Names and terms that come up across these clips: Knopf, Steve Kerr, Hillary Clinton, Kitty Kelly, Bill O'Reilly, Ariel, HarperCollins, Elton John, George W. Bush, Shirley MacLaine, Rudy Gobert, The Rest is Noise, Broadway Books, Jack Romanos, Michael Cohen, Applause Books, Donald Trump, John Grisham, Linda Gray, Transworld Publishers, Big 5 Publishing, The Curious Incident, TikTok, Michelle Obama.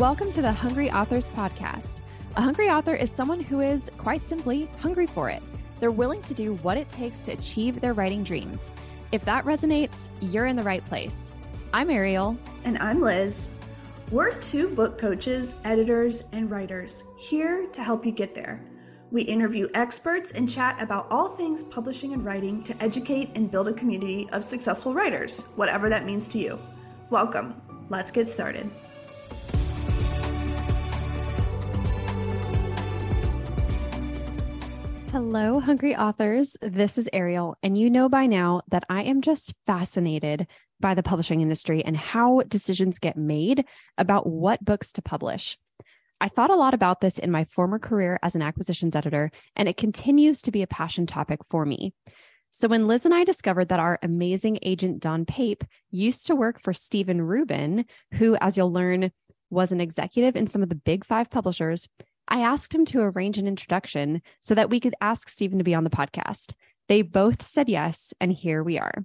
Welcome to the Hungry Authors Podcast. A hungry author is someone who is, quite simply, hungry for it. They're willing to do what it takes to achieve their writing dreams. If that resonates, you're in the right place. I'm Ariel. And I'm Liz. We're two book coaches, editors, and writers here to help you get there. We interview experts and chat about all things publishing and writing to educate and build a community of successful writers, whatever that means to you. Welcome. Let's get started. Hello, Hungry Authors. This is Ariel, and you know by now that I am just fascinated by the publishing industry and how decisions get made about what books to publish. I thought a lot about this in my former career as an acquisitions editor, and it continues to be a passion topic for me. So when Liz and I discovered that our amazing agent, Don Pape, used to work for Stephen Rubin, who, as you'll learn, was an executive in some of the Big 5 publishers, I asked him to arrange an introduction so that we could ask Stephen to be on the podcast. They both said yes, and here we are.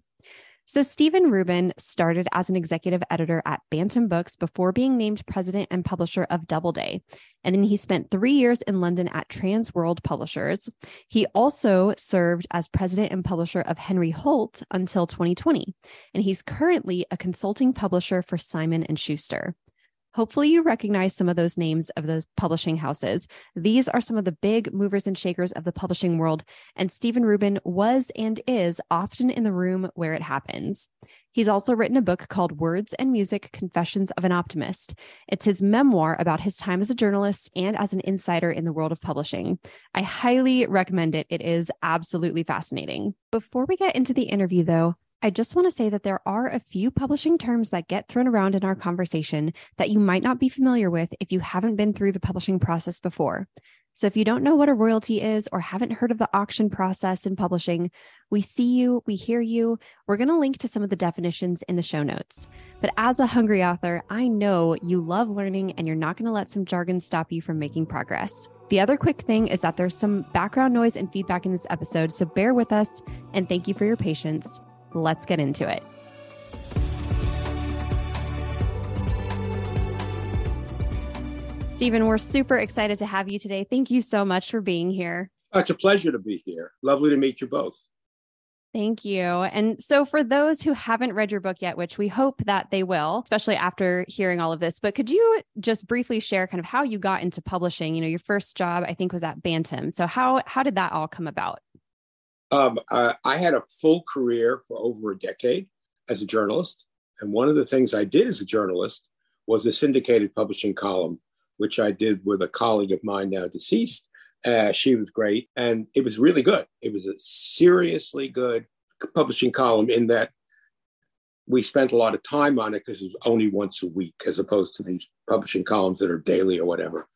So Stephen Rubin started as an executive editor at Bantam Books before being named president and publisher of Doubleday. And then he spent 3 years in London at Transworld Publishers. He also served as president and publisher of Henry Holt until 2020. And he's currently a consulting publisher for Simon & Schuster. Hopefully you recognize some of those names of those publishing houses. These are some of the big movers and shakers of the publishing world, and Stephen Rubin was and is often in the room where it happens. He's also written a book called Words and Music: Confessions of an Optimist. It's his memoir about his time as a journalist and as an insider in the world of publishing. I highly recommend it. It is absolutely fascinating. Before we get into the interview, though, I just want to say that there are a few publishing terms that get thrown around in our conversation that you might not be familiar with if you haven't been through the publishing process before. So if you don't know what a royalty is or haven't heard of the auction process in publishing, we see you, we hear you. We're going to link to some of the definitions in the show notes. But as a hungry author, I know you love learning and you're not going to let some jargon stop you from making progress. The other quick thing is that there's some background noise and feedback in this episode, so bear with us and thank you for your patience. Let's get into it. Stephen, we're super excited to have you today. Thank you so much for being here. It's a pleasure to be here. Lovely to meet you both. Thank you. And so for those who haven't read your book yet, which we hope that they will, especially after hearing all of this, but could you just briefly share kind of how you got into publishing? You know, your first job, I think, was at Bantam. So how did that all come about? I had a full career for over a decade as a journalist. And one of the things I did as a journalist was a syndicated publishing column, which I did with a colleague of mine, now deceased. She was great. And it was really good. It was a seriously good publishing column in that we spent a lot of time on it because it was only once a week, as opposed to these publishing columns that are daily or whatever.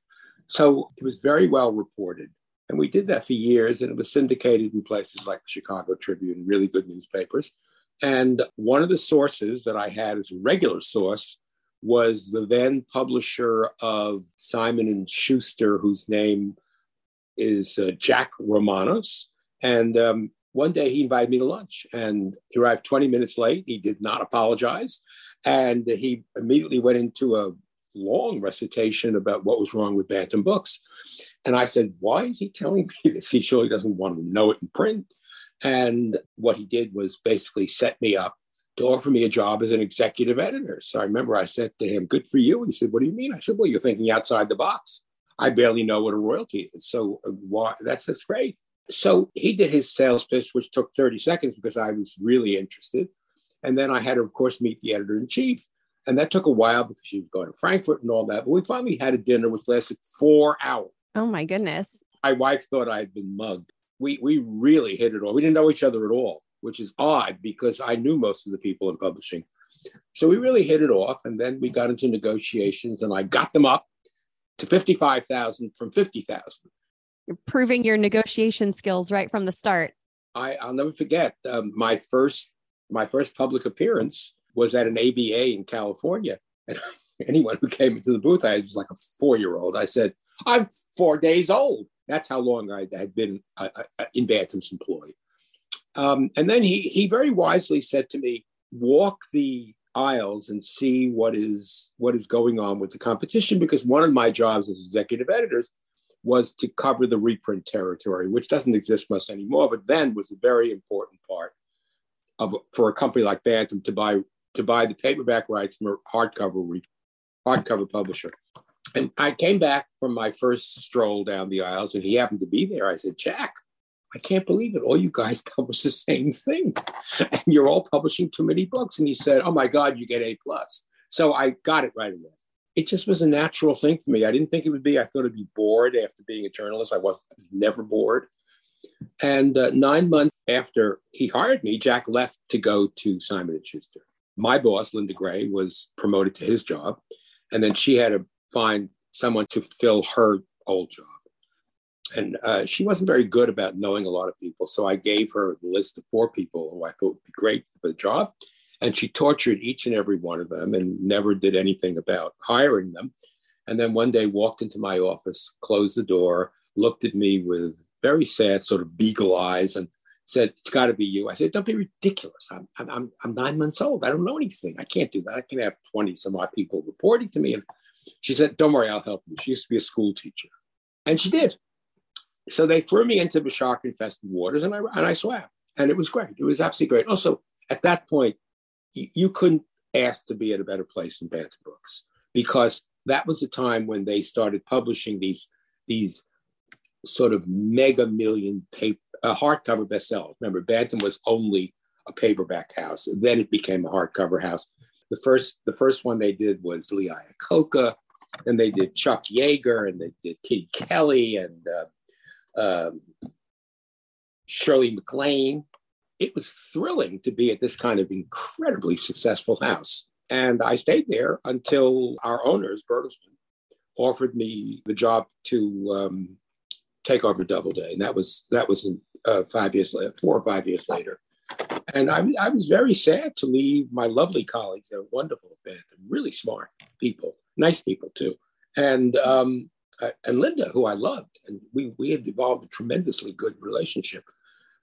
So it was very well reported. And we did that for years, and it was syndicated in places like the Chicago Tribune, really good newspapers. And one of the sources that I had as a regular source was the then publisher of Simon & Schuster, whose name is Jack Romanos. And one day he invited me to lunch, and he arrived 20 minutes late. He did not apologize. And he immediately went into a long recitation about what was wrong with Bantam Books. And I said, why is he telling me this? He surely doesn't want to know it in print. And what he did was basically set me up to offer me a job as an executive editor. So I remember I said to him, good for you. He said, what do you mean? I said, well, you're thinking outside the box. I barely know what a royalty is. So why? That's great. So he did his sales pitch, which took 30 seconds because I was really interested. And then I had to, of course, meet the editor-in-chief. And that took a while because she was going to Frankfurt and all that. But we finally had a dinner which lasted 4 hours. Oh, my goodness. My wife thought I had been mugged. We really hit it all. We didn't know each other at all, which is odd because I knew most of the people in publishing. So we really hit it off. And then we got into negotiations and I got them up to $55,000 from $50,000. You're proving your negotiation skills right from the start. I'll never forget my first public appearance was at an ABA in California. And anyone who came into the booth, I was like a 4-year-old. I said, I'm 4 days old. That's how long I had been in Bantam's employ. And then he very wisely said to me, walk the aisles and see what is going on with the competition, because one of my jobs as executive editors was to cover the reprint territory, which doesn't exist much anymore, but then was a very important part of for a company like Bantam to buy the paperback rights from a hardcover publisher. And I came back from my first stroll down the aisles, and he happened to be there. I said, "Jack, I can't believe it. All you guys publish the same thing. And you're all publishing too many books." And he said, "Oh my God, you get A+." So I got it right away. It just was a natural thing for me. I didn't think it would be. I thought it'd be bored after being a journalist. I was never bored. And 9 months after he hired me, Jack left to go to Simon & Schuster. My boss, Linda Gray, was promoted to his job. And then she had to find someone to fill her old job. And she wasn't very good about knowing a lot of people. So I gave her the list of 4 people who I thought would be great for the job. And she tortured each and every one of them and never did anything about hiring them. And then one day walked into my office, closed the door, looked at me with very sad sort of beagle eyes and said, "It's got to be you." I said, "Don't be ridiculous. I'm 9 months old. I don't know anything. I can't do that. I can have 20 some odd people reporting to me." And she said, "Don't worry, I'll help you." She used to be a school teacher. And she did. So they threw me into the shark-infested waters, and I swam. And it was great. It was absolutely great. Also, at that point, you couldn't ask to be at a better place than Bantam Books, because that was the time when they started publishing these sort of mega million paper, hardcover bestsellers. Remember, Bantam was only a paperback house. Then it became a hardcover house. The first one they did was Lee Iacocca, and they did Chuck Yeager, and they did Kitty Kelly, and Shirley MacLaine. It was thrilling to be at this kind of incredibly successful house. And I stayed there until our owners, Bertelsmann, offered me the job to take over Doubleday. And that was in 4 or 5 years later. And I was very sad to leave my lovely colleagues. They're wonderful, really smart people, nice people too. And Linda, who I loved, and we had developed a tremendously good relationship.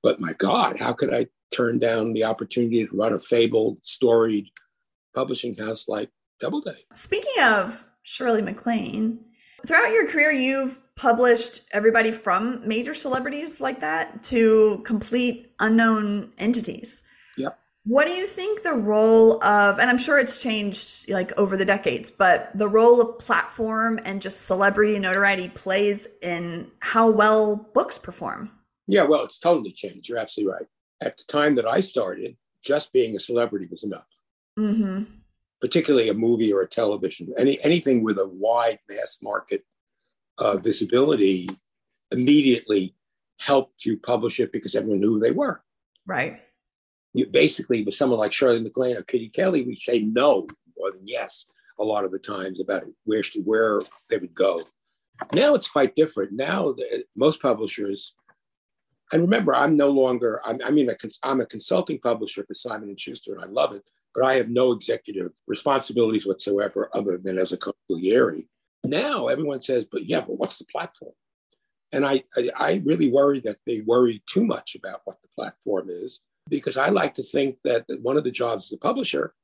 But my God, how could I turn down the opportunity to run a fabled, storied publishing house like Doubleday? Speaking of Shirley MacLaine, throughout your career, you've published everybody from major celebrities like that to complete unknown entities. Yep. What do you think the role of, and I'm sure it's changed like over the decades, but the role of platform and just celebrity notoriety plays in how well books perform? Yeah, well, it's totally changed. You're absolutely right. At the time that I started, just being a celebrity was enough. Mm-hmm. Particularly a movie or a television, anything with a wide mass market visibility immediately helped you publish it because everyone knew who they were. Right. You basically, with someone like Shirley MacLaine or Kitty Kelly, we say no more than yes a lot of the times about where they would go. Now it's quite different. Now most publishers, and remember, I'm no longer, I'm a consulting publisher for Simon & Schuster, and I love it, but I have no executive responsibilities whatsoever other than as a consigliere. Now everyone says, but what's the platform? And I really worry that they worry too much about what the platform is. Because I like to think that one of the jobs of the publisher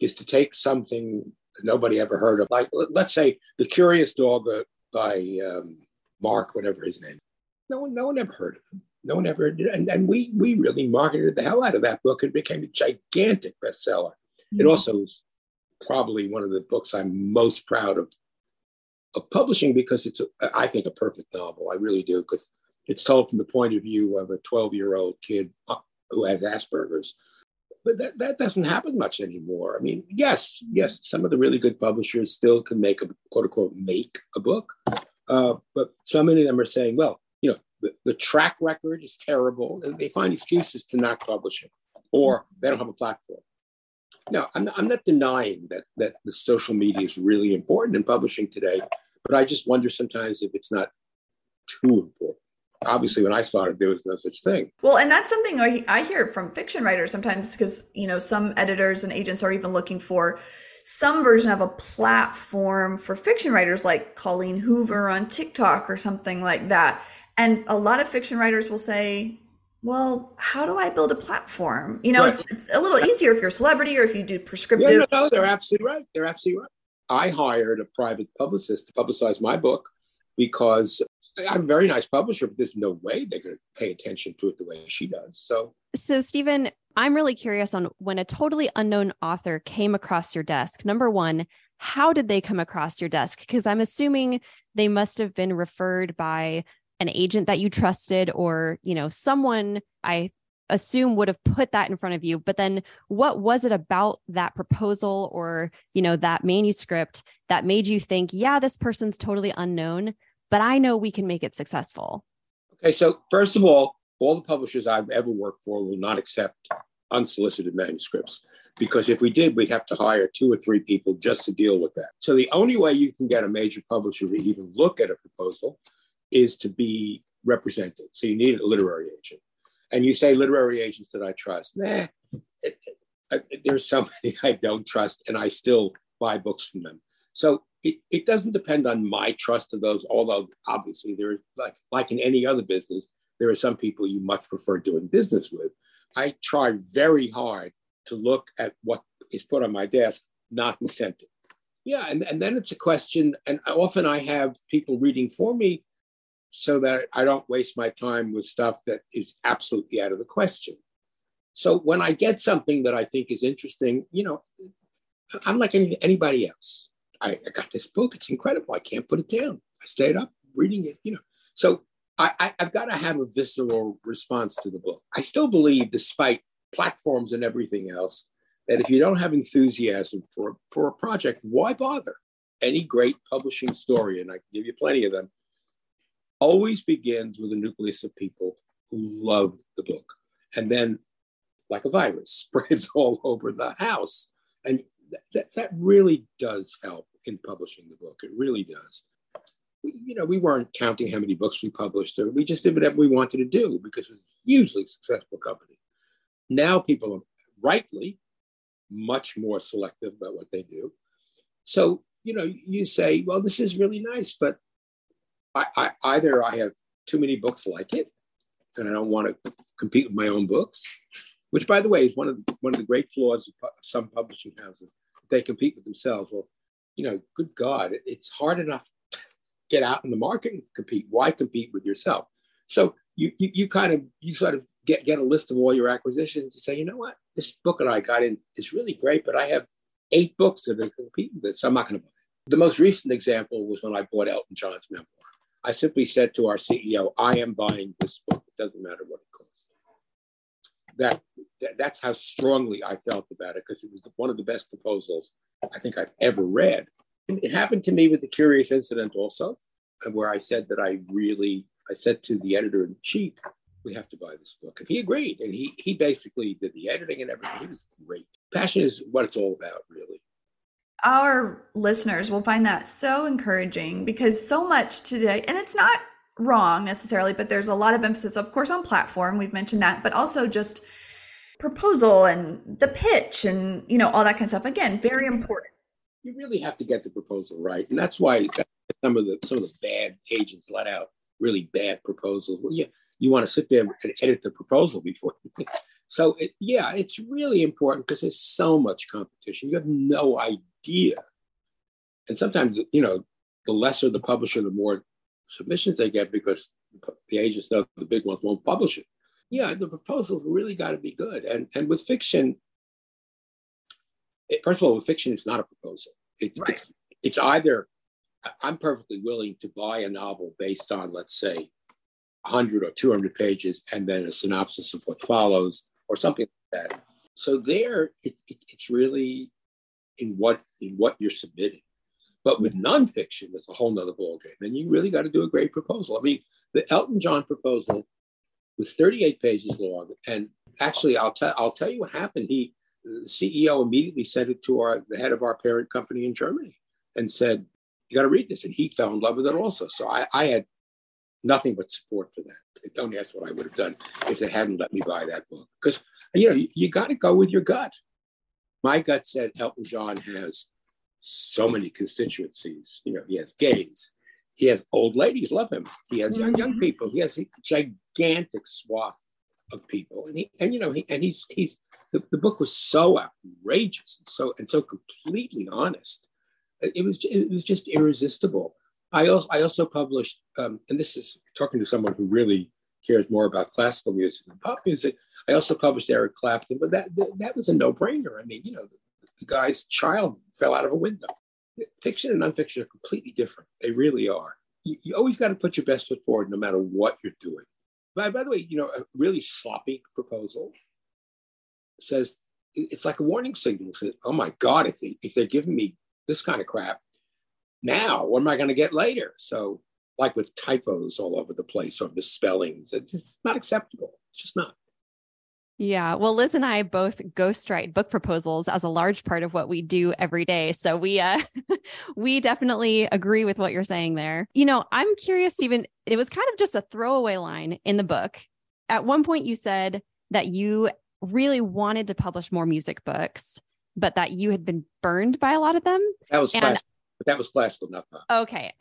is to take something that nobody ever heard of. Like, let's say, The Curious Dog by Mark, whatever his name. No one ever heard of him. No one ever did. And we really marketed the hell out of that book. It became a gigantic bestseller. Mm-hmm. It also is probably one of the books I'm most proud of publishing, because it's, I think, a perfect novel. I really do, because it's told from the point of view of a 12-year-old kid who has Asperger's. But that doesn't happen much anymore. I mean, yes, some of the really good publishers still can make a quote-unquote make a book. But so many of them are saying, well, you know, the track record is terrible. And they find excuses to not publish it, or they don't have a platform. No, I'm not denying that the social media is really important in publishing today, but I just wonder sometimes if it's not too important. Obviously, when I started, there was no such thing. Well, and that's something I hear from fiction writers sometimes, because, you know, some editors and agents are even looking for some version of a platform for fiction writers, like Colleen Hoover on TikTok or something like that. And a lot of fiction writers will say, well, how do I build a platform? You know, right. It's a little easier if you're a celebrity or if you do prescriptive. Yeah, no, they're absolutely right. They're absolutely right. I hired a private publicist to publicize my book because I'm a very nice publisher, but there's no way they're going to pay attention to it the way she does. So Stephen, I'm really curious on when a totally unknown author came across your desk. Number one, how did they come across your desk? Because I'm assuming they must have been referred by an agent that you trusted, or, you know, someone I assume would have put that in front of you. But then what was it about that proposal or, you know, that manuscript that made you think, yeah, this person's totally unknown, but I know we can make it successful? Okay. So first of all the publishers I've ever worked for will not accept unsolicited manuscripts, because if we did, we'd have to hire 2 or 3 people just to deal with that. So the only way you can get a major publisher to even look at a proposal is to be represented. So you need a literary agent. And you say, literary agents that I trust. Nah, there's so many I don't trust, and I still buy books from them. So it doesn't depend on my trust of those, although obviously there is, like in any other business, there are some people you much prefer doing business with. I try very hard to look at what is put on my desk, not who sent it. Yeah, and then it's a question, and often I have people reading for me so that I don't waste my time with stuff that is absolutely out of the question. So when I get something that I think is interesting, you know, I'm like anybody else. I got this book, it's incredible, I can't put it down. I stayed up reading it, you know. So I've got to have a visceral response to the book. I still believe, despite platforms and everything else, that if you don't have enthusiasm for a project, why bother? Any great publishing story, and I can give you plenty of them, always begins with a nucleus of people who love the book. And then, like a virus, spreads all over the house. And that really does help in publishing the book. It really does. We weren't counting how many books we published. We just did whatever we wanted to do because it was a hugely successful company. Now people are rightly much more selective about what they do. So, you know, you say, well, this is really nice, but either I have too many books like it and I don't want to compete with my own books, which, by the way, is one of the great flaws of some publishing houses. They compete with themselves. Well, you know, good God, it's hard enough to get out in the market and compete. Why compete with yourself? So you sort of get a list of all your acquisitions and say, you know what, this book that I got in is really great, but I have 8 books that are competing with it, so I'm not going to buy it. The most recent example was when I bought Elton John's memoir. I simply said to our CEO, I am buying this book. It doesn't matter what it costs. That's how strongly I felt about it, because it was one of the best proposals I think I've ever read. And it happened to me with The Curious Incident also, where I said that I said to the editor-in-chief, we have to buy this book. And he agreed. And he basically did the editing and everything. He was great. Passion is what it's all about, really. Our listeners will find that so encouraging, because so much today, and it's not wrong necessarily, but there's a lot of emphasis, of course, on platform. We've mentioned that, but also just proposal and the pitch and, you know, all that kind of stuff. Again, very important. You really have to get the proposal right. And that's why some of the bad agents let out really bad proposals. Well, yeah. You want to sit there and edit the proposal before. So, it's really important because there's so much competition. You have no idea. And sometimes, you know, the lesser the publisher, the more submissions they get because the agents know the big ones won't publish it. Yeah, the proposal's really got to be good. And with fiction, first of all, with fiction, it's not a proposal. Right. It's either, I'm perfectly willing to buy a novel based on, let's say, 100 or 200 pages, and then a synopsis of what follows, or something like that. So there, it's really in what you're submitting. But with nonfiction, it's a whole nother ballgame, and you really got to do a great proposal. I mean, the Elton John proposal was 38 pages long, and actually, I'll tell you what happened. The CEO immediately sent it to the head of our parent company in Germany, and said, "You got to read this," and he fell in love with it also. So I had nothing but support for that. Don't ask what I would have done if they hadn't let me buy that book. Because, you know, you got to go with your gut. My gut said Elton John has so many constituencies. You know, he has gays. He has old ladies love him. He has young people. He has a gigantic swath of people. And the book was so outrageous and so completely honest. It was just irresistible. I also published, and this is talking to someone who really cares more about classical music than pop music. I also published Eric Clapton, but that was a no-brainer. I mean, the guy's child fell out of a window. Fiction and nonfiction are completely different. They really are. You always got to put your best foot forward, no matter what you're doing. By the way, a really sloppy proposal says it's like a warning signal. Says, oh my God, if they're giving me this kind of crap now, what am I going to get later? So, like with typos all over the place or misspellings, it's just not acceptable. It's just not. Yeah. Well, Liz and I both ghostwrite book proposals as a large part of what we do every day. So we we definitely agree with what you're saying there. I'm curious, Stephen, it was kind of just a throwaway line in the book. At one point, you said that you really wanted to publish more music books, but that you had been burned by a lot of them. That was classical, not pop. Okay.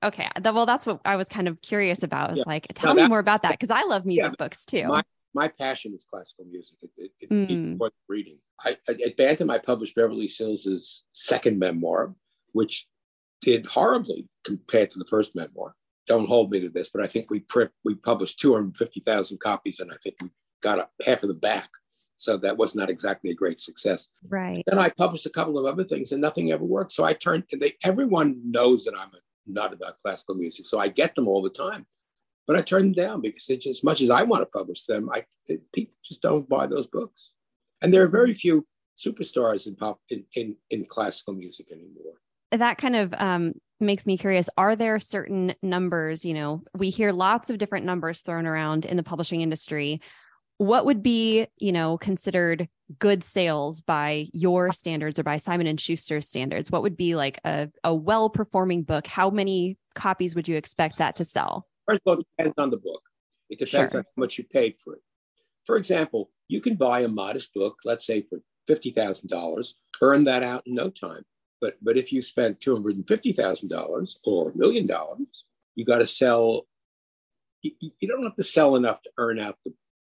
Well, that's what I was kind of curious about. Tell me more about that, because I love music books too. My passion is classical music. It's worth reading. At Bantam, I published Beverly Sills's second memoir, which did horribly compared to the first memoir. Don't hold me to this, but I think we published 250,000 copies, and I think we got half of them back. So that was not exactly a great success. Right. Then I published a couple of other things, and nothing ever worked. So I turned, and everyone knows that I'm a nut about classical music, so I get them all the time. But I turned them down because as much as I want to publish them, people just don't buy those books. And there are very few superstars in classical music anymore. That kind of makes me curious. Are there certain numbers, we hear lots of different numbers thrown around in the publishing industry. What would be, considered good sales by your standards or by Simon & Schuster's standards? What would be like a well-performing book? How many copies would you expect that to sell? First of all, it depends on the book. It depends on how much you paid for it. For example, you can buy a modest book, let's say for $50,000, burn that out in no time. But if you spend $250,000 or $1 million, you got to sell. You don't have to sell enough to earn out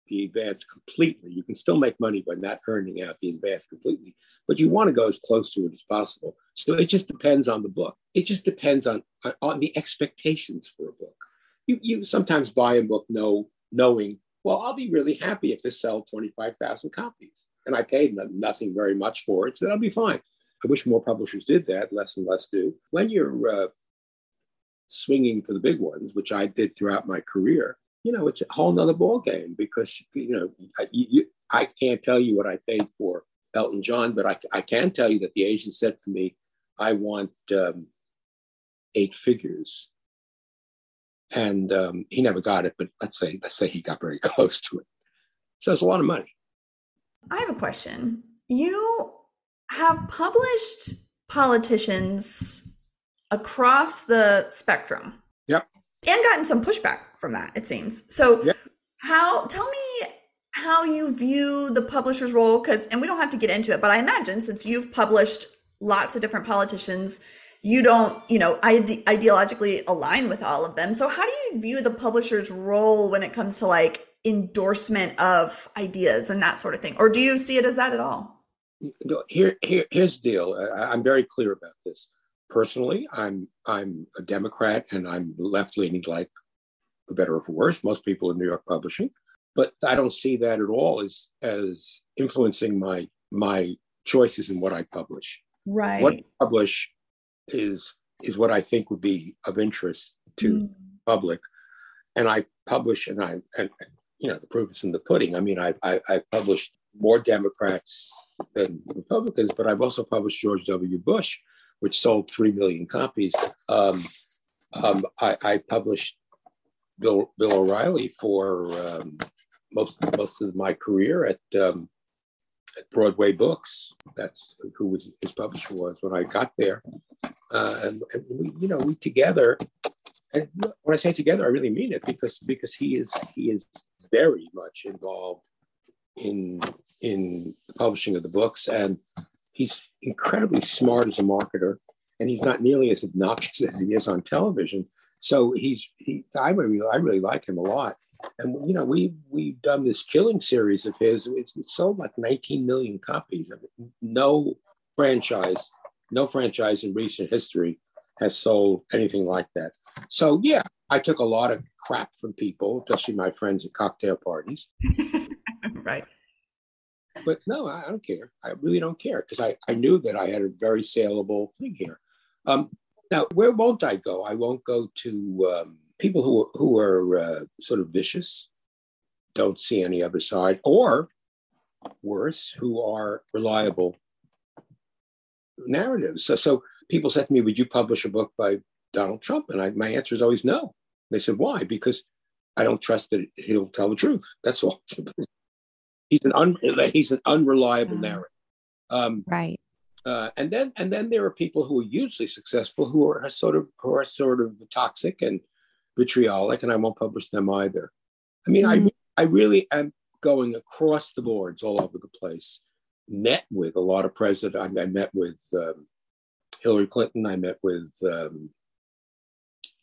the advance completely. You can still make money by not earning out the advance completely, but you want to go as close to it as possible. So it just depends on the book. It just depends on the expectations for a book. You sometimes buy a book knowing, well, I'll be really happy if this sells 25,000 copies. And I paid nothing very much for it, so that'll be fine. I wish more publishers did that, less and less do. When you're swinging for the big ones, which I did throughout my career, it's a whole nother ballgame because, I can't tell you what I paid for Elton John, but I can tell you that the agent said to me, I want 8 figures. And he never got it, but let's say he got very close to it. So it's a lot of money. I have a question. You have published politicians across the spectrum. Yep. And gotten some pushback from that, it seems. So yep. Tell me how you view the publisher's role, and we don't have to get into it, but I imagine since you've published lots of different politicians, you don't, ideologically align with all of them. So how do you view the publisher's role when it comes to like endorsement of ideas and that sort of thing? Or do you see it as that at all? Here's the deal. I'm very clear about this. Personally, I'm a Democrat and I'm left-leaning, like, for better or for worse, most people in New York publishing. But I don't see that at all as influencing my choices in what I publish. Right. What I publish is what I think would be of interest to the public. And I publish, and the proof is in the pudding. I mean, I published more Democrats than Republicans, but I've also published George W. Bush, which sold 3 million copies. I published Bill O'Reilly for most of my career at Broadway Books. That's who his publisher was when I got there. And we together, and when I say together, I really mean it because he is very much involved in the publishing of the books, and he's incredibly smart as a marketer, and he's not nearly as obnoxious as he is on television. So I really like him a lot. And, you know, we've done this killing series of his. It's sold like 19 million copies. I mean, no franchise in recent history has sold anything like that. So, yeah, I took a lot of crap from people, especially my friends at cocktail parties. Right. But no, I don't care. I really don't care, because I knew that I had a very saleable thing here. Now, where won't I go? I won't go to people who are sort of vicious, don't see any other side, or worse, who are reliable narratives. So people said to me, would you publish a book by Donald Trump? And my answer is always no. They said, why? Because I don't trust that he'll tell the truth. That's all. He's an unreliable narrator. Right. And then there are people who are usually successful who are sort of toxic and vitriolic, and I won't publish them either. I mean, I really am going across the boards all over the place. Met with a lot of presidents. I met with Hillary Clinton. I met with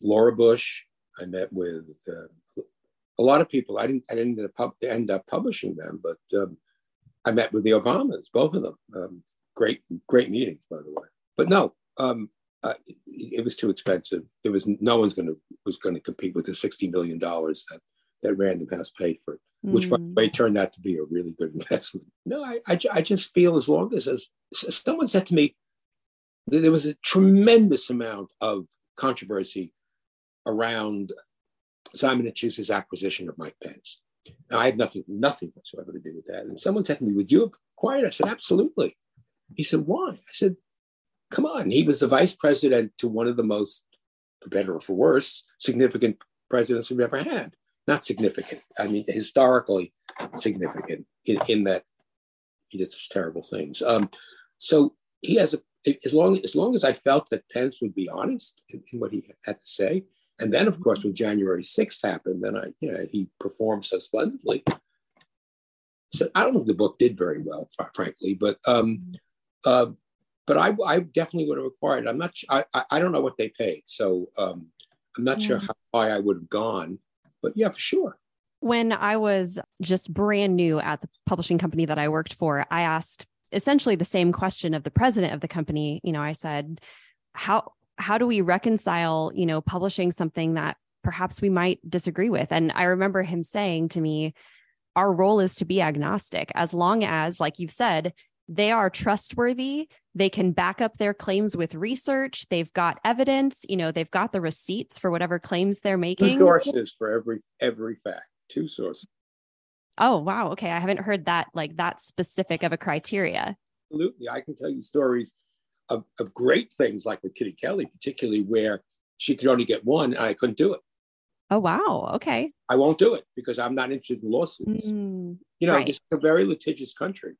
Laura Bush. I met with a lot of people. I didn't end up publishing them, but I met with the Obamas, both of them. Great meetings, by the way. But no, it was too expensive. There was no one's going to compete with the $60 million that Random House paid for it, which by the way turned out to be a really good investment. No, I just feel as long as someone said to me, there was a tremendous amount of controversy around Simon & Schuster's acquisition of Mike Pence. Now, I had nothing whatsoever to do with that. And someone said to me, would you have acquired? I said, absolutely. He said, why? I said, come on. He was the vice president to one of the most, for better or for worse, significant presidents we've ever had. Not significant. I mean, historically significant in that he did such terrible things. So he has, as long as I felt that Pence would be honest in what he had to say. And then, of course, when January 6th happened, then he performed so splendidly. So I don't know if the book did very well, frankly, but I definitely would have acquired. I'm not. I don't know what they paid, so I'm not sure how high I would have gone. But yeah, for sure. When I was just brand new at the publishing company that I worked for, I asked essentially the same question of the president of the company. You know, I said, how do we reconcile, you know, publishing something that perhaps we might disagree with? And I remember him saying to me, our role is to be agnostic, as long as, like you've said, they are trustworthy. They can back up their claims with research. They've got evidence. You know, they've got the receipts for whatever claims they're making. 2 sources for every fact. 2 sources. Oh, wow. Okay. I haven't heard that, like that specific of a criteria. Absolutely. I can tell you stories of great things, like with Kitty Kelly, particularly where she could only get one and I couldn't do it. Oh, wow. Okay. I won't do it because I'm not interested in lawsuits. You know, right. This is a very litigious country.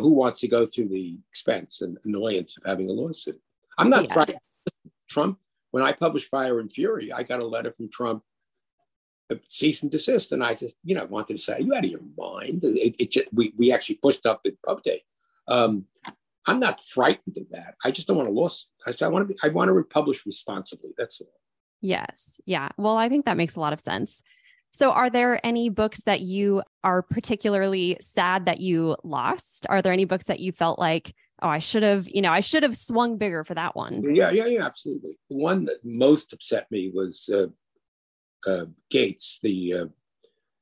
Who wants to go through the expense and annoyance of having a lawsuit? I'm not frightened. Trump, when I published Fire and Fury, I got a letter from Trump, cease and desist. And I just, you know, wanted to say, are you out of your mind? We actually pushed up the pub day. I'm not frightened of that. I just don't want a lawsuit. I want to republish responsibly. That's all. Yes. Yeah. Well, I think that makes a lot of sense. So are there any books that you are particularly sad that you lost? Are there any books that you felt like, oh, I should have swung bigger for that one? Yeah, absolutely. The one that most upset me was Gates, the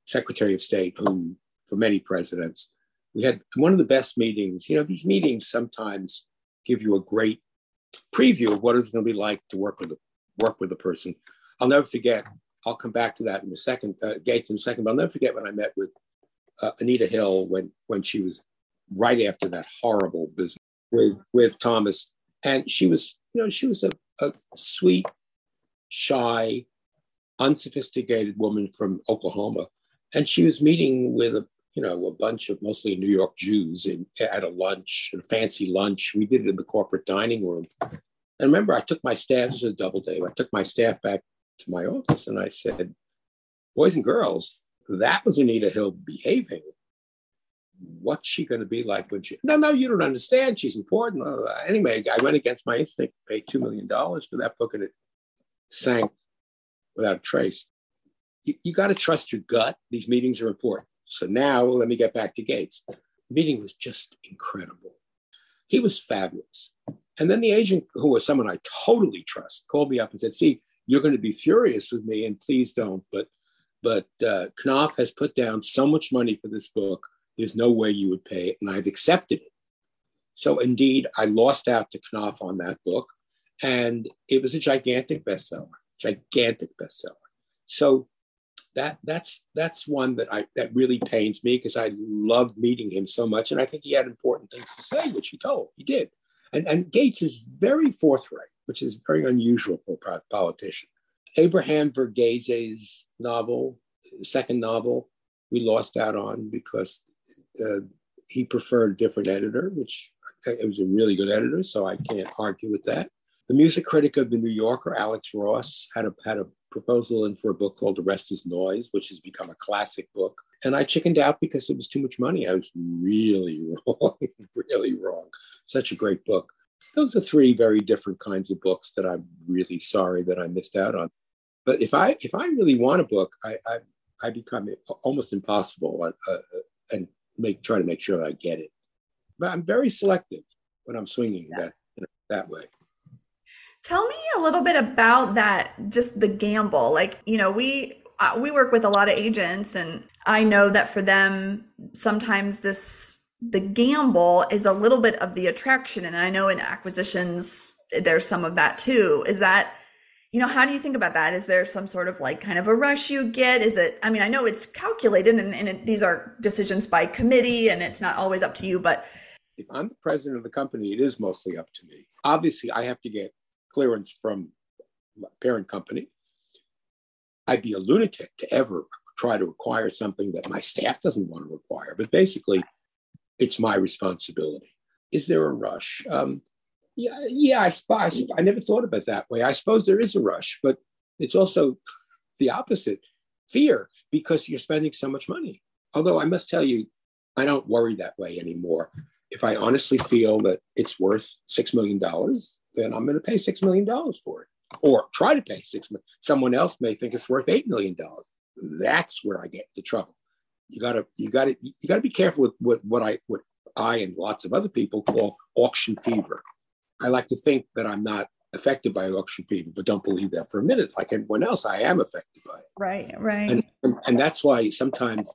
Secretary of State, who, for many presidents, we had one of the best meetings. You know, these meetings sometimes give you a great preview of what it's going to be like to work with a person. I'll never forget. I'll come back to that in a second, Gates in a second, but I'll never forget when I met with Anita Hill when she was right after that horrible business with Thomas. And she was a sweet, shy, unsophisticated woman from Oklahoma. And she was meeting with a bunch of mostly New York Jews at a fancy lunch. We did it in the corporate dining room. And remember, I took my staff, this was a Doubleday, I took my staff back to my office and I said, boys and girls, that was Anita Hill behaving. What's she going to be like when she, no, you don't understand. She's important. Anyway, I went against my instinct, paid $2 million for that book, and it sank without a trace. you got to trust your gut. These meetings are important. So now let me get back to Gates. The meeting was just incredible. He was fabulous. And then the agent, who was someone I totally trust, called me up and said, see, you're going to be furious with me, and please don't. But Knopf has put down so much money for this book. There's no way you would pay it. And I've accepted it. So indeed, I lost out to Knopf on that book. And it was a gigantic bestseller. So that's one that really pains me, because I loved meeting him so much. And I think he had important things to say, which he did. And Gates is very forthright, which is very unusual for a politician. Abraham Verghese's novel, second novel, we lost out on because he preferred a different editor, which it was a really good editor, so I can't argue with that. The music critic of The New Yorker, Alex Ross, had a proposal in for a book called The Rest Is Noise, which has become a classic book. And I chickened out because it was too much money. I was really wrong. Such a great book. Those are three very different kinds of books that I'm really sorry that I missed out on. But if I really want a book, I become almost impossible and try to make sure I get it. But I'm very selective when I'm swinging that way. Tell me a little bit about that, just the gamble. Like, you know, we work with a lot of agents, and I know that for them, sometimes the gamble is a little bit of the attraction. And I know in acquisitions, there's some of that too. Is that, you know, how do you think about that? Is there some sort of like kind of a rush you get? Is it, I mean, I know it's calculated and these are decisions by committee and it's not always up to you, but. If I'm the president of the company, it is mostly up to me. Obviously, I have to get clearance from my parent company. I'd be a lunatic to ever try to acquire something that my staff doesn't want to acquire, but basically it's my responsibility. Is there a rush? I never thought about it that way. I suppose there is a rush, but it's also the opposite, fear, because you're spending so much money. Although I must tell you, I don't worry that way anymore. If I honestly feel that it's worth $6 million, then I'm going to pay $6 million for it, or try to pay $6 million. Someone else may think it's worth $8 million. That's where I get into trouble. You gotta be careful with what I and lots of other people call auction fever. I like to think that I'm not affected by auction fever, but don't believe that for a minute. Like everyone else, I am affected by it. Right. And that's why sometimes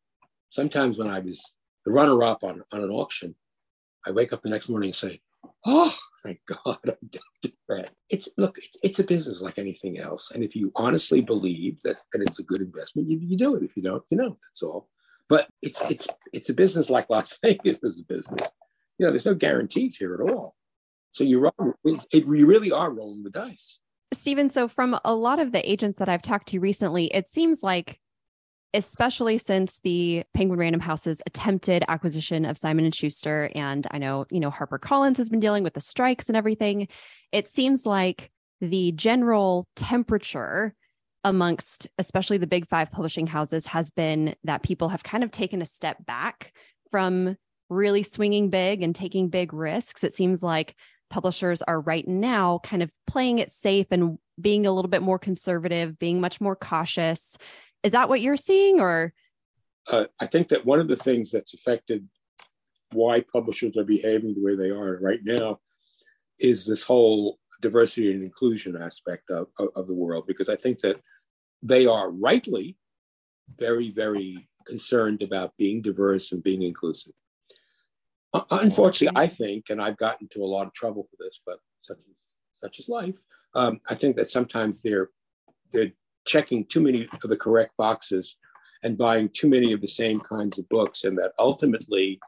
when I was the runner-up on an auction, I wake up the next morning and say, oh, thank God I did that. It's a business like anything else. And if you honestly believe that it's a good investment, you do it. If you don't, you know, that's all. But it's a business like Las Vegas is a business. You know, there's no guarantees here at all. So you really are rolling the dice. Stephen, so from a lot of the agents that I've talked to recently, it seems like, especially since the Penguin Random House's attempted acquisition of Simon & Schuster, and I know, you know, HarperCollins has been dealing with the strikes and everything, it seems like the general temperature amongst especially the big five publishing houses has been that people have kind of taken a step back from really swinging big and taking big risks. It seems like publishers are right now kind of playing it safe and being a little bit more conservative, being much more cautious. Is that what you're seeing, or? I think that one of the things that's affected why publishers are behaving the way they are right now is this whole diversity and inclusion aspect of the world, because I think that they are rightly very, very concerned about being diverse and being inclusive. Unfortunately, I think, and I've gotten into a lot of trouble for this, but such is life, I think that sometimes they're checking too many of the correct boxes and buying too many of the same kinds of books, and that ultimately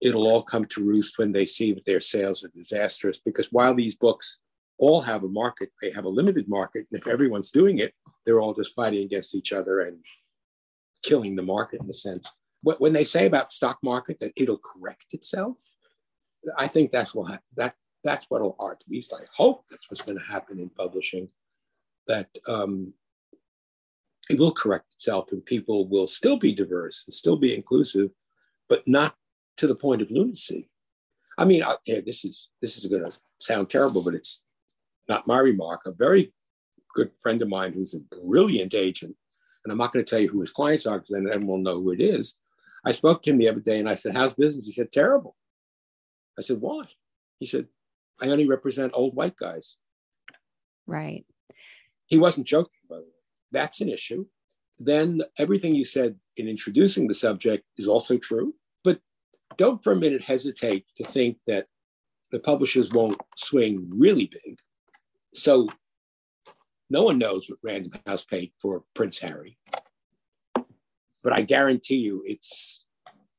it'll all come to roost when they see that their sales are disastrous, because while these books all have a market, they have a limited market, and if everyone's doing it, they're all just fighting against each other and killing the market in a sense. When they say about stock market that it'll correct itself, I think that's what'll at least I hope that's what's going to happen in publishing, that it will correct itself and people will still be diverse and still be inclusive, but not to the point of lunacy. I mean, this is going to sound terrible, but it's not my remark. A very good friend of mine who's a brilliant agent and I'm not going to tell you who his clients are because then everyone will know who it is. I spoke to him the other day and I said, how's business? He said, terrible. I said, why? He said, I only represent old white guys. Right. He wasn't joking, by the way. That's an issue. Then everything you said in introducing the subject is also true. But don't for a minute hesitate to think that the publishers won't swing really big. So no one knows what Random House paid for Prince Harry. But I guarantee you it's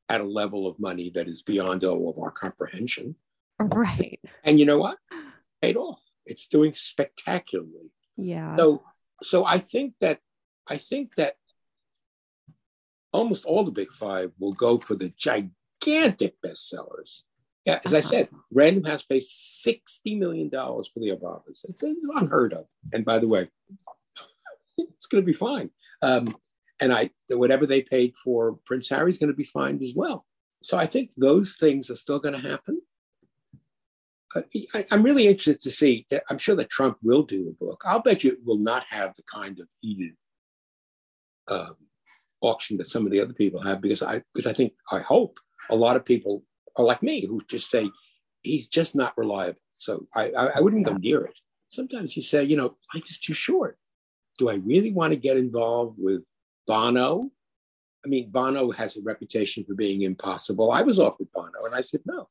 at a level of money that is beyond all of our comprehension. Right. And you know what? Paid off. It's doing spectacularly. Yeah. So I think that almost all the Big Five will go for the gigantic bestsellers. Yeah, as I said, Random House paid $60 million for the Obamas. It's unheard of. And by the way, it's going to be fine. And whatever they paid for Prince Harry is going to be fine as well. So I think those things are still going to happen. I'm really interested to see. I'm sure that Trump will do a book. I'll bet you it will not have the kind of heated auction that some of the other people have, because I hope a lot of people are like me who just say he's just not reliable. So I wouldn't go near it. Sometimes you say, life is too short. Do I really want to get involved with Bono? I mean, Bono has a reputation for being impossible. I was offered Bono and I said no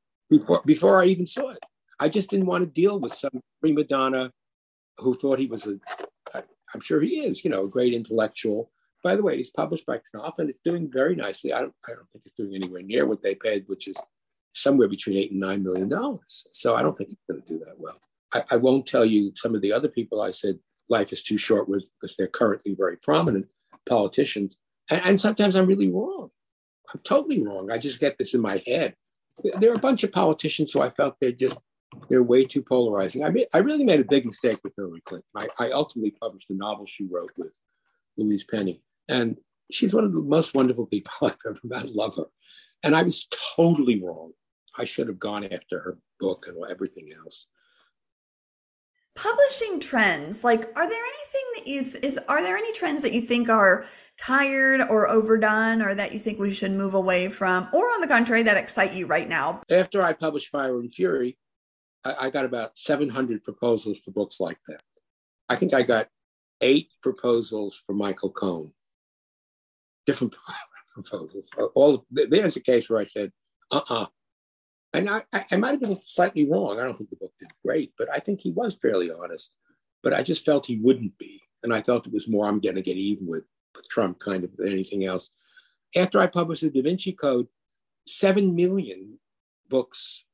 before I even saw it. I just didn't want to deal with some prima donna who thought he was I'm sure he is, a great intellectual. By the way, he's published by Knopf and it's doing very nicely. I don't think it's doing anywhere near what they paid, which is somewhere between $8 and $9 million. So I don't think it's going to do that well. I won't tell you some of the other people I said life is too short with because they're currently very prominent politicians. And sometimes I'm really wrong. I'm totally wrong. I just get this in my head. There are a bunch of politicians who I felt they're way too polarizing. I really made a big mistake with Hillary Clinton. I ultimately published a novel she wrote with Louise Penny. And she's one of the most wonderful people I've ever met. I love her. And I was totally wrong. I should have gone after her book and everything else. Publishing trends, are there any trends that you think are tired or overdone or that you think we should move away from, or on the contrary, that excite you right now? After I published Fire and Fury, I got about 700 proposals for books like that. I think I got 8 proposals for Michael Cohen. Different proposals. There's a case where I said, And I might have been slightly wrong. I don't think the book did great, but I think he was fairly honest. But I just felt he wouldn't be. And I felt it was more I'm going to get even with Trump kind of than anything else. After I published The Da Vinci Code, 7 million books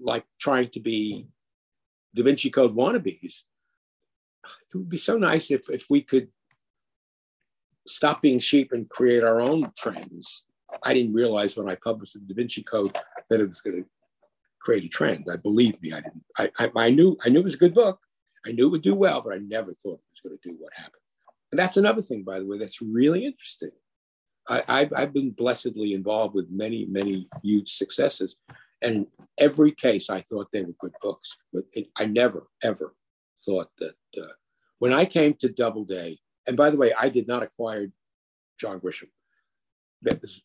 like trying to be Da Vinci Code wannabes. It would be so nice if we could stop being sheep and create our own trends. I didn't realize when I published The Da Vinci Code that it was going to create a trend. I didn't. I knew it was a good book. I knew it would do well, but I never thought it was going to do what happened. And that's another thing, by the way, that's really interesting. I've been blessedly involved with many, many huge successes. And in every case, I thought they were good books. But I never, ever thought that when I came to Doubleday, and by the way, I did not acquire John Grisham. That was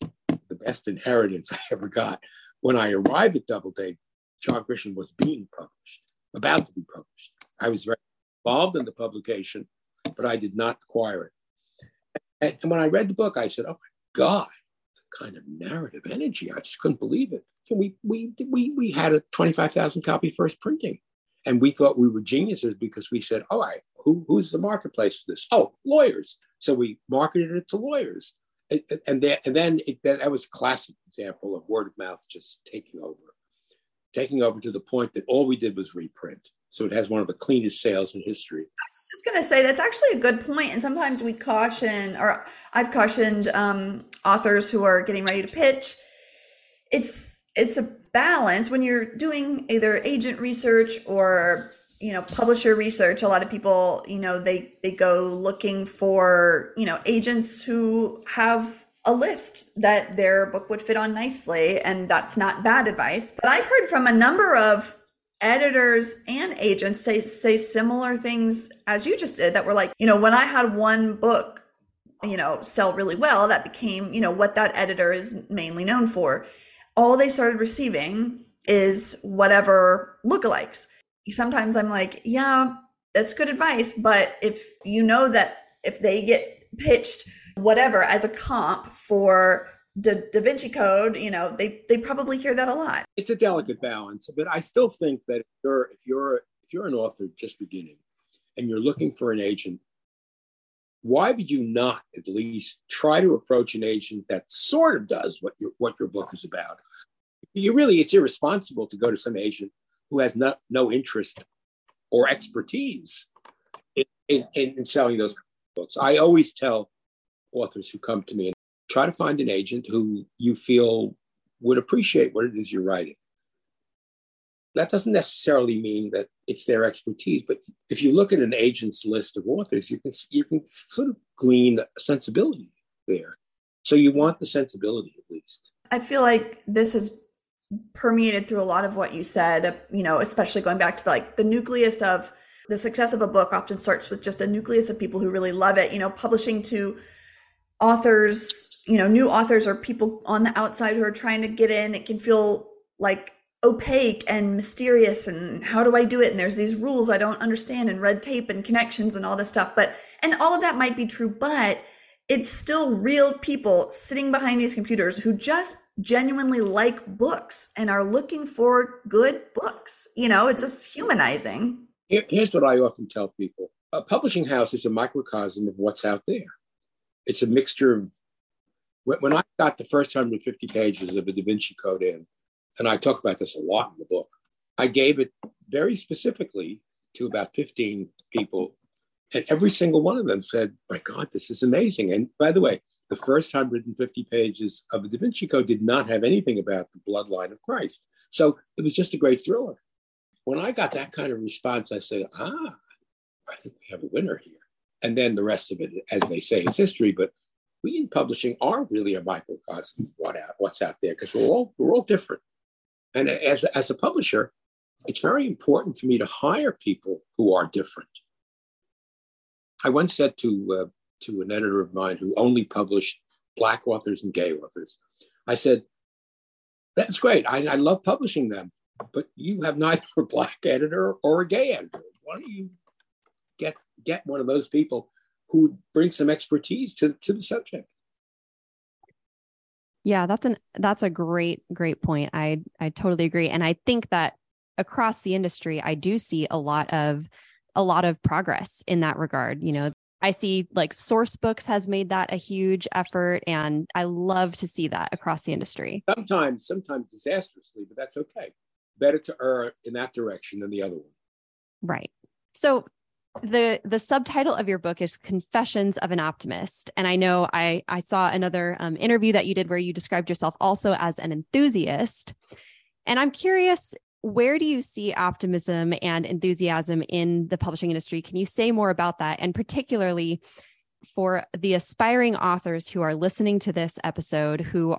the best inheritance I ever got. When I arrived at Doubleday, John Grisham was about to be published. I was very involved in the publication, but I did not acquire it. And when I read the book, I said, oh my God, the kind of narrative energy. I just couldn't believe it. So we had a 25,000 copy first printing. And we thought we were geniuses because we said, all right, who's the marketplace for this? Oh, lawyers. So we marketed it to lawyers. And then that was a classic example of word of mouth just taking over to the point that all we did was reprint. So it has one of the cleanest sales in history. I was just going to say, that's actually a good point. And sometimes we caution, or I've cautioned authors who are getting ready to pitch. It's a balance when you're doing either agent research or publisher research. A lot of people, they go looking for, agents who have a list that their book would fit on nicely. And that's not bad advice. But I've heard from a number of editors and agents say similar things as you just did, that were like, when I had one book you know, sell really well. That became, you know, what that editor is mainly known for. All they started receiving is whatever lookalikes. Sometimes I'm like, yeah, that's good advice. But if you know that if they get pitched whatever as a comp for the Da Vinci Code, you know, they probably hear that a lot. It's a delicate balance, but I still think that if you're an author just beginning and you're looking for an agent, why would you not at least try to approach an agent that sort of does what your book is about? It's irresponsible to go to some agent who has no interest or expertise in selling those books. I always tell authors who come to me, try to find an agent who you feel would appreciate what it is you're writing. That doesn't necessarily mean that it's their expertise, but if you look at an agent's list of authors, you can sort of glean a sensibility there. So you want the sensibility at least. I feel like this has permeated through a lot of what you said, you know, especially going back to like the nucleus of the success of a book often starts with just a nucleus of people who really love it, you know, publishing to authors, you know, new authors or people on the outside who are trying to get in. It can feel like opaque and mysterious and how do I do it? And there's these rules I don't understand and red tape and connections and all this stuff. But, and all of that might be true, but it's still real people sitting behind these computers who just genuinely like books and are looking for good books. You know, it's just humanizing. Here's what I often tell people. A publishing house is a microcosm of what's out there. It's a mixture of, when I got the first 150 pages of the Da Vinci Code in, and I talk about this a lot in the book, I gave it very specifically to about 15 people. And every single one of them said, my God, this is amazing. And by the way, the first 150 pages of the Da Vinci Code did not have anything about the bloodline of Christ. So it was just a great thriller. When I got that kind of response, I said, I think we have a winner here. And then the rest of it, as they say, is history. But we in publishing are really a microcosm of what's out there, because we're all different. And as a publisher, it's very important for me to hire people who are different. I once said to an editor of mine who only published Black authors and gay authors, I said, that's great. I love publishing them, but you have neither a Black editor or a gay editor. Why don't you get one of those people who brings some expertise to the subject? Yeah, that's a great point. I totally agree. And I think that across the industry, I do see a lot of progress in that regard. You know, I see like Sourcebooks has made that a huge effort, and I love to see that across the industry. Sometimes disastrously, but that's okay. Better to err in that direction than the other one. Right. So the subtitle of your book is Confessions of an Optimist. And I know I saw another interview that you did where you described yourself also as an enthusiast. And I'm curious, where do you see optimism and enthusiasm in the publishing industry? Can you say more about that? And particularly for the aspiring authors who are listening to this episode, who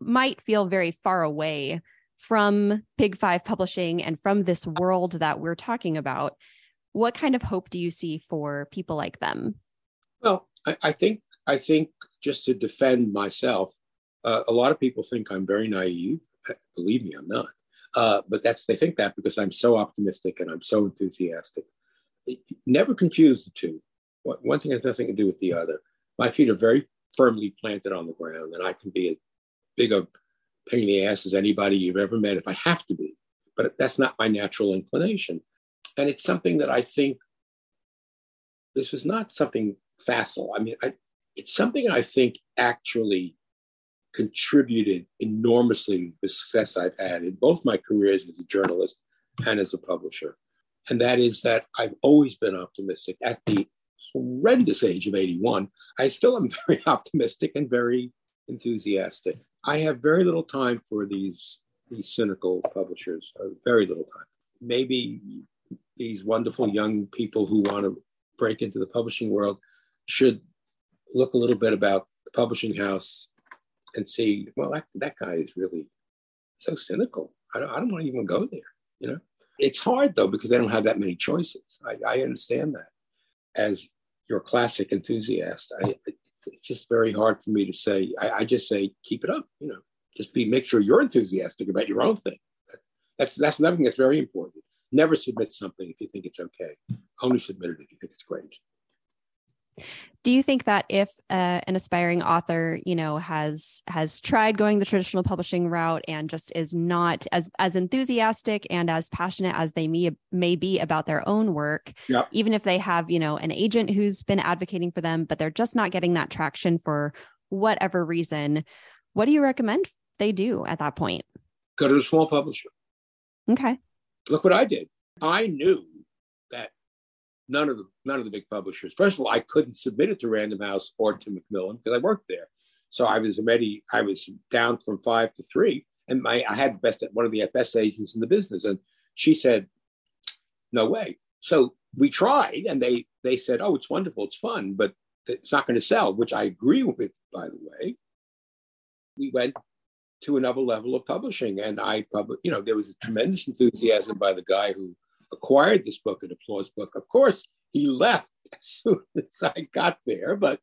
might feel very far away from Big 5 Publishing and from this world that we're talking about, what kind of hope do you see for people like them? Well, I think just to defend myself, a lot of people think I'm very naive. Believe me, I'm not. But they think that because I'm so optimistic and I'm so enthusiastic. Never confuse the two. One thing has nothing to do with the other. My feet are very firmly planted on the ground, and I can be as big a pain in the ass as anybody you've ever met if I have to be. But that's not my natural inclination. And it's something that I think this is not something facile. I mean, it's something I think actually contributed enormously to the success I've had in both my careers as a journalist and as a publisher. And that is that I've always been optimistic. At the horrendous age of 81, I still am very optimistic and very enthusiastic. I have very little time for these cynical publishers, very little time. Maybe these wonderful young people who want to break into the publishing world should look a little bit about the publishing house and see, well, that guy is really so cynical. I don't want to even go there, you know? It's hard, though, because they don't have that many choices. I understand that. As you're a classic enthusiast. It's just very hard for me to say. I just say, keep it up, you know, just make sure you're enthusiastic about your own thing. That's another thing that's very important. Never submit something if you think it's okay. Only submit it if you think it's great. Do you think that if an aspiring author, you know, has tried going the traditional publishing route and just is not as enthusiastic and as passionate as they may be about their own work, yeah, even if they have, you know, an agent who's been advocating for them, but they're just not getting that traction for whatever reason, what do you recommend they do at that point? Go to a small publisher. Okay. Look what I did. I knew that none of the big publishers. First of all, I couldn't submit it to Random House or to Macmillan because I worked there. So I was down from 5 to 3, and I had one of the best agents in the business, and she said, "No way." So we tried, and they said, "Oh, it's wonderful, it's fun, but it's not going to sell," which I agree with, by the way. We went to another level of publishing, and there was a tremendous enthusiasm by the guy who acquired this book, an applause book. Of course, he left as soon as I got there, but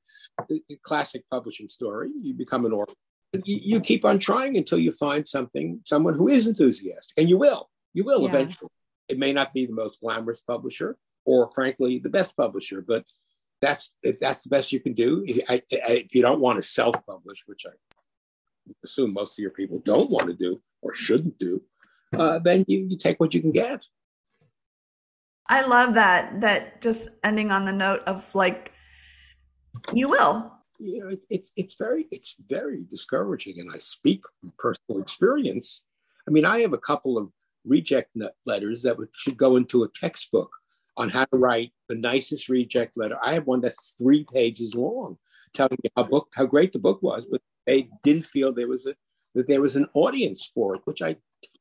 the classic publishing story, you become an orphan. You keep on trying until you find someone who is enthusiastic, and you will yeah, eventually. It may not be the most glamorous publisher or frankly, the best publisher, but that's the best you can do. If you don't want to self-publish, which I assume most of your people don't want to do or shouldn't do, then you take what you can get. I love that just ending on the note of like, you will. You know, it's very discouraging, and I speak from personal experience. I mean, I have a couple of reject letters that should go into a textbook on how to write the nicest reject letter. I have one that's 3 pages long, telling me how great the book was, but they didn't feel that there was an audience for it, which I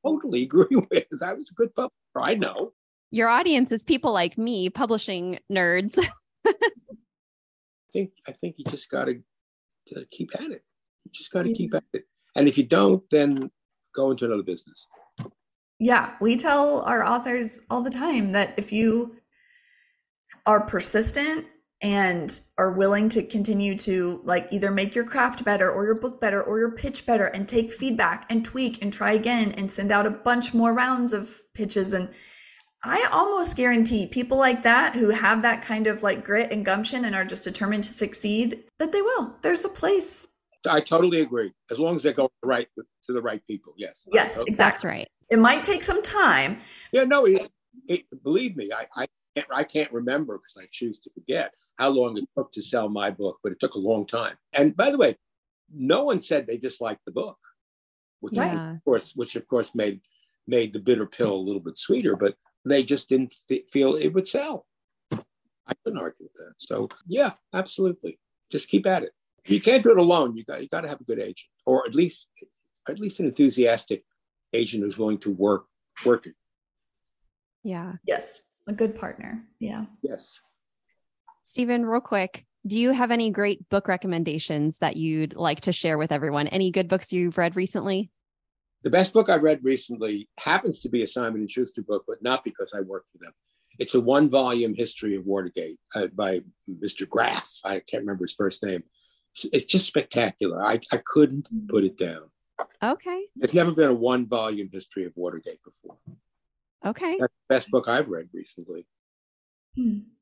totally agree with. I was a good publisher, I know. Your audience is people like me, publishing nerds. I think you just got to keep at it. You just got to keep at it. And if you don't, then go into another business. Yeah, we tell our authors all the time that if you are persistent and are willing to continue to like either make your craft better or your book better or your pitch better and take feedback and tweak and try again and send out a bunch more rounds of pitches, and I almost guarantee people like that who have that kind of like grit and gumption and are just determined to succeed, that they will. There's a place. I totally agree. As long as they go right to the right people. Yes. Yes, totally. Exactly. Right. It might take some time. Yeah, no, believe me, I can't remember because I choose to forget how long it took to sell my book, but it took a long time. And by the way, no one said they disliked the book, which of course made the bitter pill a little bit sweeter, but they just didn't feel it would sell. I couldn't argue with that. So yeah, absolutely. Just keep at it. You can't do it alone. You got to have a good agent, or at least an enthusiastic agent who's willing to work it. Yeah. Yes. A good partner. Yeah. Yes. Stephen, real quick, do you have any great book recommendations that you'd like to share with everyone? Any good books you've read recently? The best book I read recently happens to be a Simon & Schuster book, but not because I worked for them. It's a 1-volume history of Watergate by Mr. Graff. I can't remember his first name. It's just spectacular. I couldn't put it down. Okay. It's never been a 1-volume history of Watergate before. Okay. That's the best book I've read recently.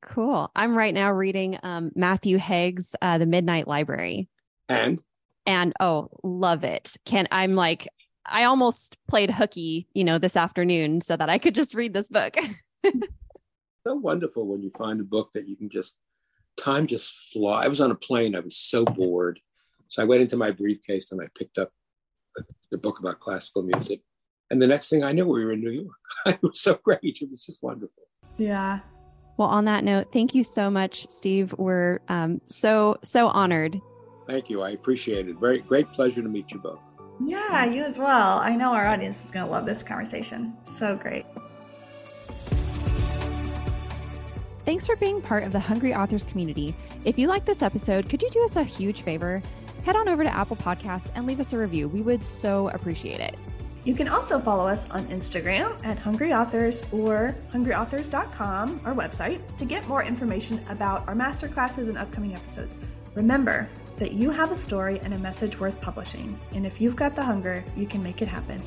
Cool. I'm right now reading Matthew Haig's The Midnight Library. And oh, love it. I almost played hooky, you know, this afternoon so that I could just read this book. So wonderful when you find a book that you can time just fly. I was on a plane. I was so bored. So I went into my briefcase and I picked up the book about classical music. And the next thing I knew, we were in New York. It was so great. It was just wonderful. Yeah. Well, on that note, thank you so much, Steve. We're so honored. Thank you. I appreciate it. Very great pleasure to meet you both. Yeah, you as well. I know our audience is going to love this conversation. So great. Thanks for being part of the Hungry Authors community. If you like this episode, could you do us a huge favor? Head on over to Apple Podcasts and leave us a review. We would so appreciate it. You can also follow us on Instagram at Hungry Authors or hungryauthors.com, our website, to get more information about our masterclasses and upcoming episodes. Remember that you have a story and a message worth publishing, and if you've got the hunger, you can make it happen.